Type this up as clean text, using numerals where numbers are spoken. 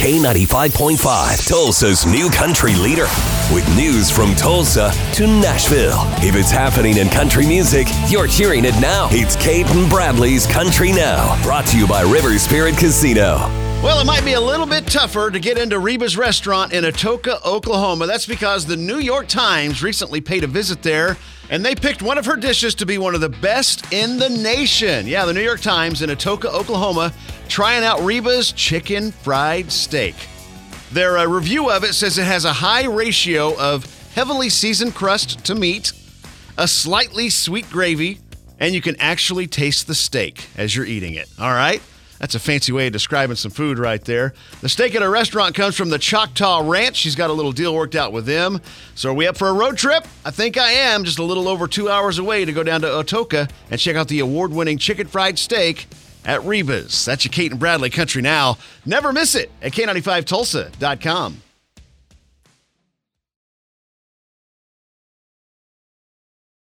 K95.5, Tulsa's new country leader. With news from Tulsa to Nashville. If it's happening in country music, you're hearing it now. It's Cait and Bradley's Country Now, brought to you by River Spirit Casino. Well, it might be a little bit tougher to get into Reba's restaurant in Atoka, Oklahoma. That's because the New York Times recently paid a visit there, and they picked one of her dishes to be one of the best in the nation. Yeah, the New York Times in Atoka, Oklahoma, trying out Reba's chicken fried steak. Their review of it says it has a high ratio of heavily seasoned crust to meat, a slightly sweet gravy, and you can actually taste the steak as you're eating it. All right? That's a fancy way of describing some food right there. The steak at our restaurant comes from the Choctaw Ranch. She's got a little deal worked out with them. So are we up for a road trip? I think I am. Just a little over 2 hours away to go down to Atoka and check out the award-winning chicken fried steak at Reba's. That's your Cait and Bradley Country Now. Never miss it at K95Tulsa.com.